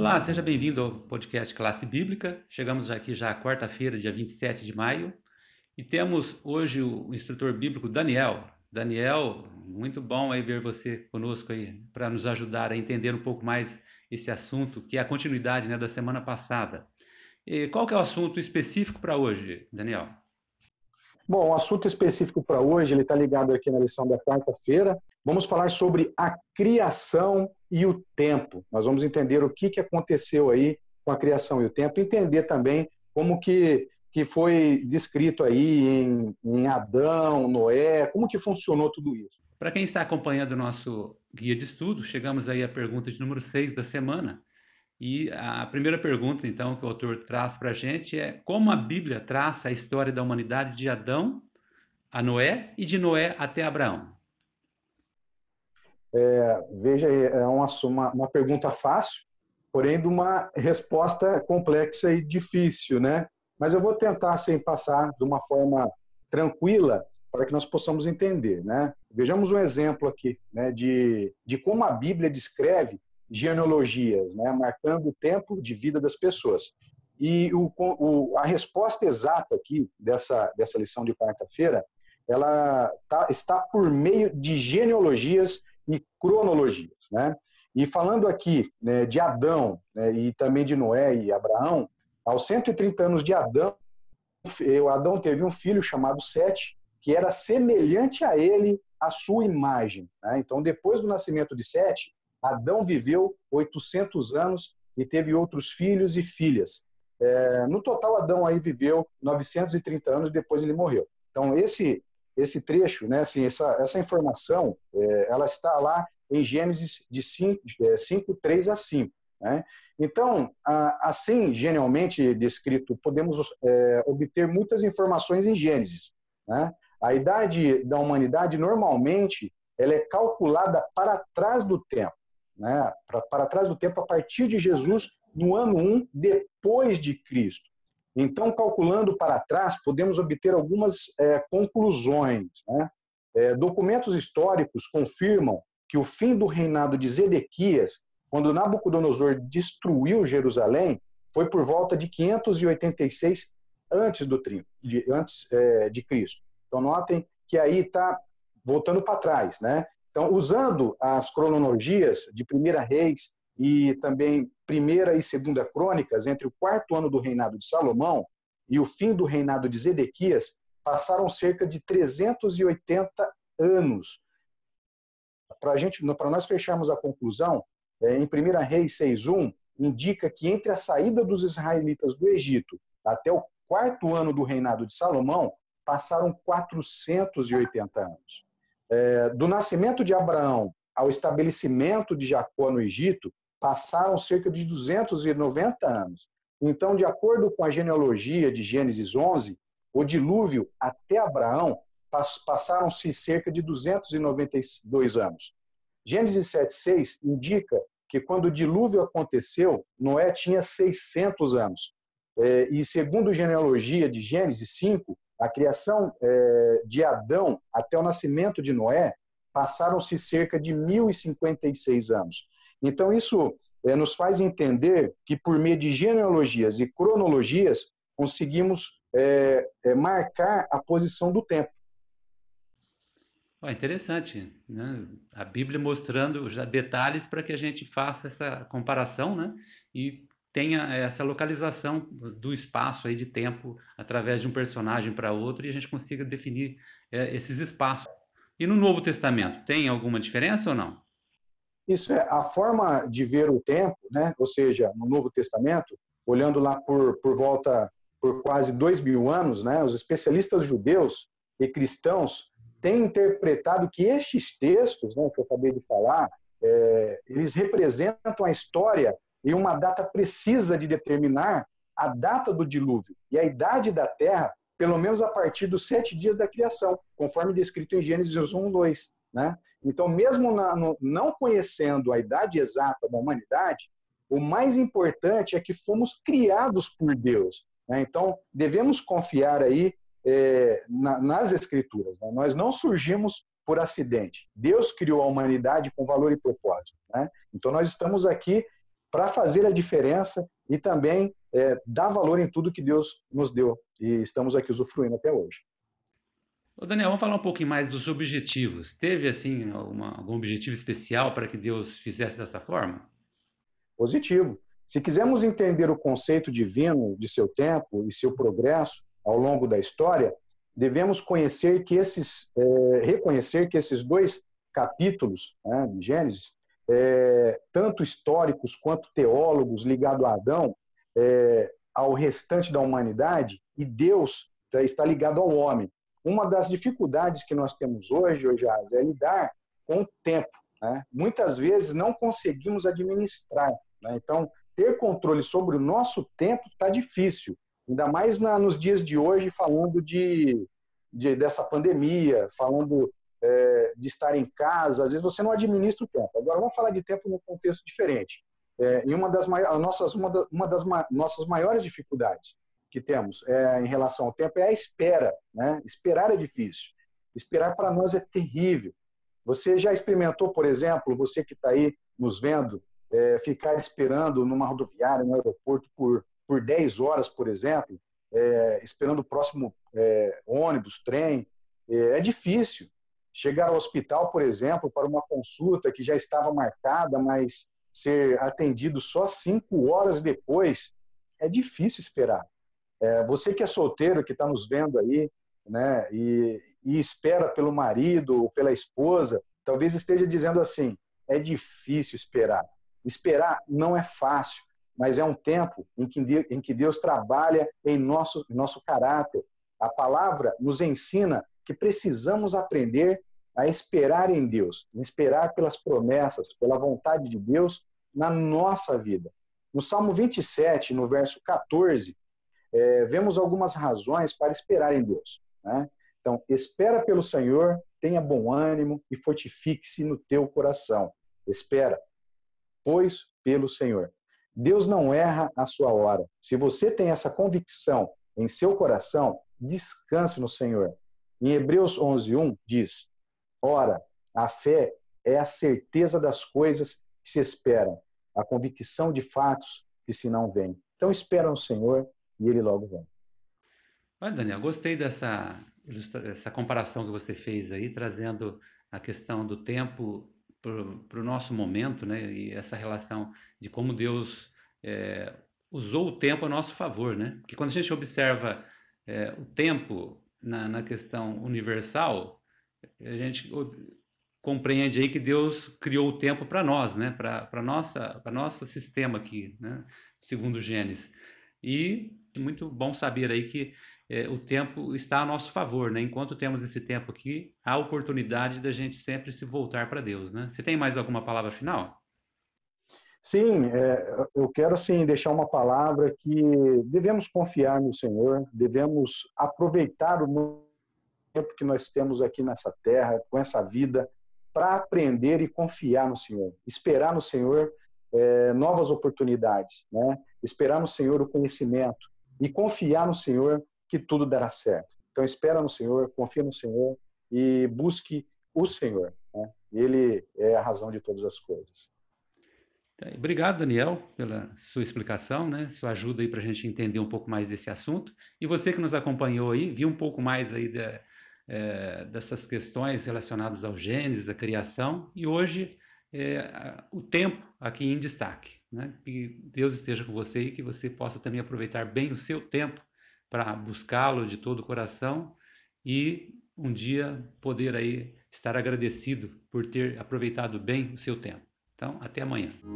Olá, seja bem-vindo ao podcast Classe Bíblica. Chegamos aqui já à quarta-feira, dia 27 de maio, e temos hoje o instrutor bíblico Daniel. Daniel, muito bom aí ver você conosco aí para nos ajudar a entender um pouco mais esse assunto, que é a continuidade, né, da semana passada. E qual que é o assunto específico para hoje, Daniel? Bom, o assunto específico para hoje, ele está ligado aqui na lição da quarta-feira. Vamos falar sobre a criação e o tempo. Nós vamos entender o que aconteceu aí com a criação e o tempo, entender também como que foi descrito aí em Adão, Noé, como que funcionou tudo isso. Para quem está acompanhando o nosso guia de estudo, chegamos aí à pergunta de número 6 da semana. E a primeira pergunta, então, que o autor traz para a gente é: como a Bíblia traça a história da humanidade de Adão a Noé e de Noé até Abraão? Veja aí, é uma pergunta fácil, porém de uma resposta complexa e difícil, né? Mas eu vou tentar, assim, passar de uma forma tranquila para que nós possamos entender, né? Vejamos um exemplo aqui, né, de como a Bíblia descreve genealogias, né, marcando o tempo de vida das pessoas. E a resposta exata aqui dessa lição de quarta-feira, ela está por meio de genealogias e cronologias, né? E falando aqui, né, de Adão, né, e também de Noé e Abraão, aos 130 anos de Adão, Adão teve um filho chamado Sete, que era semelhante a ele, à sua imagem, né? Então, depois do nascimento de Sete, Adão viveu 800 anos e teve outros filhos e filhas. No total, Adão aí viveu 930 anos, depois ele morreu. Então, esse trecho, né, assim, essa informação, ela está lá em Gênesis de 5:3-5. Né? Então, assim, genialmente descrito, podemos obter muitas informações em Gênesis, né? A idade da humanidade, normalmente, ela é calculada para trás do tempo, né? Para trás do tempo, a partir de Jesus, no ano 1, depois de Cristo. Então, calculando para trás, podemos obter algumas conclusões, né? Documentos históricos confirmam que o fim do reinado de Zedequias, quando Nabucodonosor destruiu Jerusalém, foi por volta de 586 antes de Cristo. Então, notem que aí está voltando para trás, né? Então, usando as cronologias de 1ª Reis e também 1ª e 2ª Crônicas, entre o quarto ano do reinado de Salomão e o fim do reinado de Zedequias, passaram cerca de 380 anos. Para nós fecharmos a conclusão, em 1ª Reis 6:1, indica que entre a saída dos israelitas do Egito até o quarto ano do reinado de Salomão, passaram 480 anos. Do nascimento de Abraão ao estabelecimento de Jacó no Egito, passaram cerca de 290 anos. Então, de acordo com a genealogia de Gênesis 11, o dilúvio até Abraão passaram-se cerca de 292 anos. Gênesis 7:6 indica que quando o dilúvio aconteceu, Noé tinha 600 anos. E segundo a genealogia de Gênesis 5, a criação de Adão até o nascimento de Noé passaram-se cerca de 1056 anos. Então, isso nos faz entender que, por meio de genealogias e cronologias, conseguimos marcar a posição do tempo. Interessante, né? A Bíblia mostrando já detalhes para que a gente faça essa comparação, né? E tenha essa localização do espaço aí de tempo através de um personagem para outro, e a gente consiga definir esses espaços. E no Novo Testamento, tem alguma diferença ou não? Isso é a forma de ver o tempo, né? Ou seja, no Novo Testamento, olhando lá por quase 2.000 anos, né? Os especialistas judeus e cristãos têm interpretado que estes textos, né, que eu acabei de falar, eles representam a história e uma data precisa de determinar a data do dilúvio e a idade da Terra, pelo menos a partir dos 7 dias da criação, conforme descrito em Gênesis 1:2, né? Então, mesmo não conhecendo a idade exata da humanidade, o mais importante é que fomos criados por Deus, né? Então, devemos confiar aí nas Escrituras, né? Nós não surgimos por acidente. Deus criou a humanidade com valor e propósito, né? Então, nós estamos aqui para fazer a diferença e também dar valor em tudo que Deus nos deu. E estamos aqui usufruindo até hoje. Ô Daniel, vamos falar um pouquinho mais dos objetivos. Teve, assim, algum objetivo especial para que Deus fizesse dessa forma? Positivo. Se quisermos entender o conceito divino de seu tempo e seu progresso ao longo da história, devemos conhecer que reconhecer que esses dois capítulos, né, de Gênesis, tanto históricos quanto teólogos ligados a Adão, ao restante da humanidade, e Deus está ligado ao homem. Uma das dificuldades que nós temos hoje é lidar com o tempo. Né? Muitas vezes não conseguimos administrar. Né? Então, ter controle sobre o nosso tempo está difícil. Ainda mais nos dias de hoje, falando dessa pandemia, falando de estar em casa. Às vezes você não administra o tempo. Agora, vamos falar de tempo num contexto diferente. E uma das nossas maiores dificuldades que temos em relação ao tempo é a espera. Né? Esperar é difícil. Esperar para nós é terrível. Você já experimentou, por exemplo, você que está aí nos vendo, ficar esperando numa rodoviária, no aeroporto, por 10 horas, por exemplo, esperando o próximo ônibus, trem? É difícil. Chegar ao hospital, por exemplo, para uma consulta que já estava marcada, mas ser atendido só 5 horas depois, é difícil esperar. Você que é solteiro, que está nos vendo aí, né, e espera pelo marido ou pela esposa, talvez esteja dizendo assim: é difícil esperar. Esperar não é fácil, mas é um tempo em que Deus trabalha em nosso caráter. A palavra nos ensina que precisamos aprender a esperar em Deus, esperar pelas promessas, pela vontade de Deus na nossa vida. No Salmo 27, no verso 14, vemos algumas razões para esperar em Deus. Né? Então, espera pelo Senhor, tenha bom ânimo e fortifique-se no teu coração. Espera, pois, pelo Senhor. Deus não erra a sua hora. Se você tem essa convicção em seu coração, descanse no Senhor. Em Hebreus 11:1 diz: ora, a fé é a certeza das coisas que se esperam, a convicção de fatos que se não veem. Então espera no Senhor e Ele logo vem. Olha, Daniel, gostei dessa comparação que você fez aí, trazendo a questão do tempo para o nosso momento, né? E essa relação de como Deus usou o tempo a nosso favor, né? Porque quando a gente observa o tempo na questão universal, a gente compreende aí que Deus criou o tempo para nós, né? Para nosso sistema aqui, né? Segundo Gênesis. E muito bom saber aí que o tempo está a nosso favor, né? Enquanto temos esse tempo aqui, há a oportunidade da gente sempre se voltar para Deus, né? Você tem mais alguma palavra final? Sim, eu quero assim deixar uma palavra que devemos confiar no Senhor, devemos aproveitar o tempo que nós temos aqui nessa terra, com essa vida, para aprender e confiar no Senhor, esperar no Senhor novas oportunidades, né? Esperar no Senhor o conhecimento e confiar no Senhor que tudo dará certo. Então espera no Senhor, confia no Senhor e busque o Senhor, né? Ele é a razão de todas as coisas. Obrigado, Daniel, pela sua explicação, né? Sua ajuda aí para a gente entender um pouco mais desse assunto. E você que nos acompanhou aí, viu um pouco mais aí dessas questões relacionadas ao Gênesis, à criação, e hoje o tempo aqui em destaque, né? Que Deus esteja com você e que você possa também aproveitar bem o seu tempo para buscá-lo de todo o coração e um dia poder aí estar agradecido por ter aproveitado bem o seu tempo. Então, até amanhã.